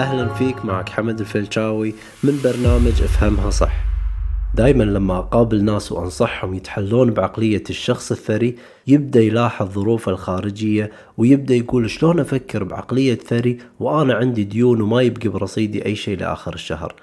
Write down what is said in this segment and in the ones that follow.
أهلا فيك، معك حمد الفيلكاوي من برنامج أفهمها صح. دايما لما أقابل ناس وأنصحهم يتحلون بعقلية الشخص الثري يبدأ يلاحظ ظروفه الخارجية ويبدأ يقول شلون أفكر بعقلية ثري وأنا عندي ديون وما يبقى برصيدي أي شيء لآخر الشهر.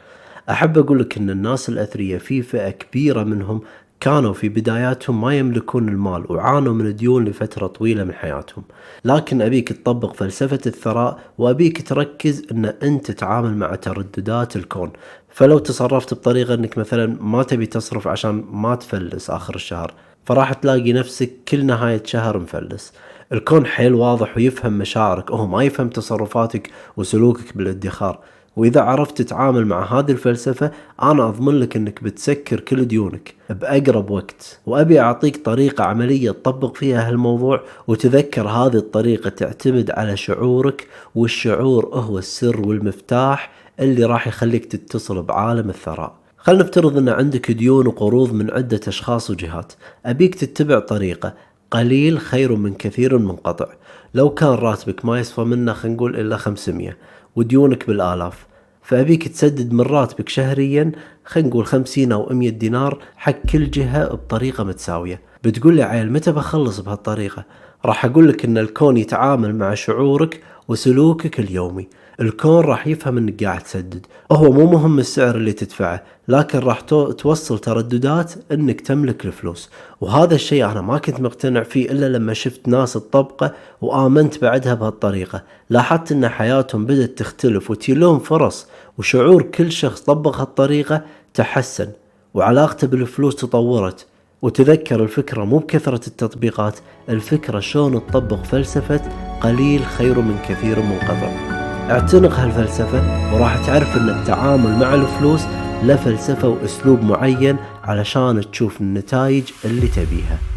أحب أقولك أن الناس الأثرية في فئة كبيرة منهم كانوا في بداياتهم ما يملكون المال وعانوا من ديون لفترة طويلة من حياتهم، لكن أبيك تطبق فلسفة الثراء وأبيك تركز أن أنت تتعامل مع ترددات الكون. فلو تصرفت بطريقة أنك مثلا ما تبي تصرف عشان ما تفلس آخر الشهر، فراح تلاقي نفسك كل نهاية شهر مفلس. الكون حيل واضح ويفهم مشاعرك وهو ما يفهم تصرفاتك وسلوكك بالادخار، وإذا عرفت تتعامل مع هذه الفلسفة أنا أضمن لك أنك بتسكر كل ديونك بأقرب وقت. وأبي أعطيك طريقة عملية تطبق فيها هالموضوع، وتذكر هذه الطريقة تعتمد على شعورك، والشعور هو السر والمفتاح اللي راح يخليك تتصل بعالم الثراء. خلنا نفترض أن عندك ديون وقروض من عدة أشخاص وجهات. أبيك تتبع طريقة قليل خير من كثير منقطع. لو كان راتبك ما يصفى منه خلينا نقول إلا 500 وديونك بالآلاف، فأبيك تسدد من راتبك شهريا خلينا نقول 50 أو 100 دينار حق كل جهة بطريقة متساوية. بتقول لي عيل متى بخلص بهالطريقة؟ راح أقول لك إن الكون يتعامل مع شعورك وسلوكك اليومي. الكون راح يفهم إنك قاعد تسدد، وهو مو مهم السعر اللي تدفعه، لكن راح توصل ترددات إنك تملك الفلوس. وهذا الشيء أنا ما كنت مقتنع فيه إلا لما شفت ناس تطبقه وآمنت بعدها بهالطريقة. لاحظت إن حياتهم بدأت تختلف وتيلهم فرص، وشعور كل شخص طبق هالطريقة تحسن وعلاقته بالفلوس تطورت. وتذكر الفكرة مو بكثرة التطبيقات، الفكرة شلون تطبق فلسفة قليل خير من كثير منقطع. اعتنق هالفلسفة وراح تعرف ان التعامل مع الفلوس له فلسفة واسلوب معين علشان تشوف النتائج اللي تبيها.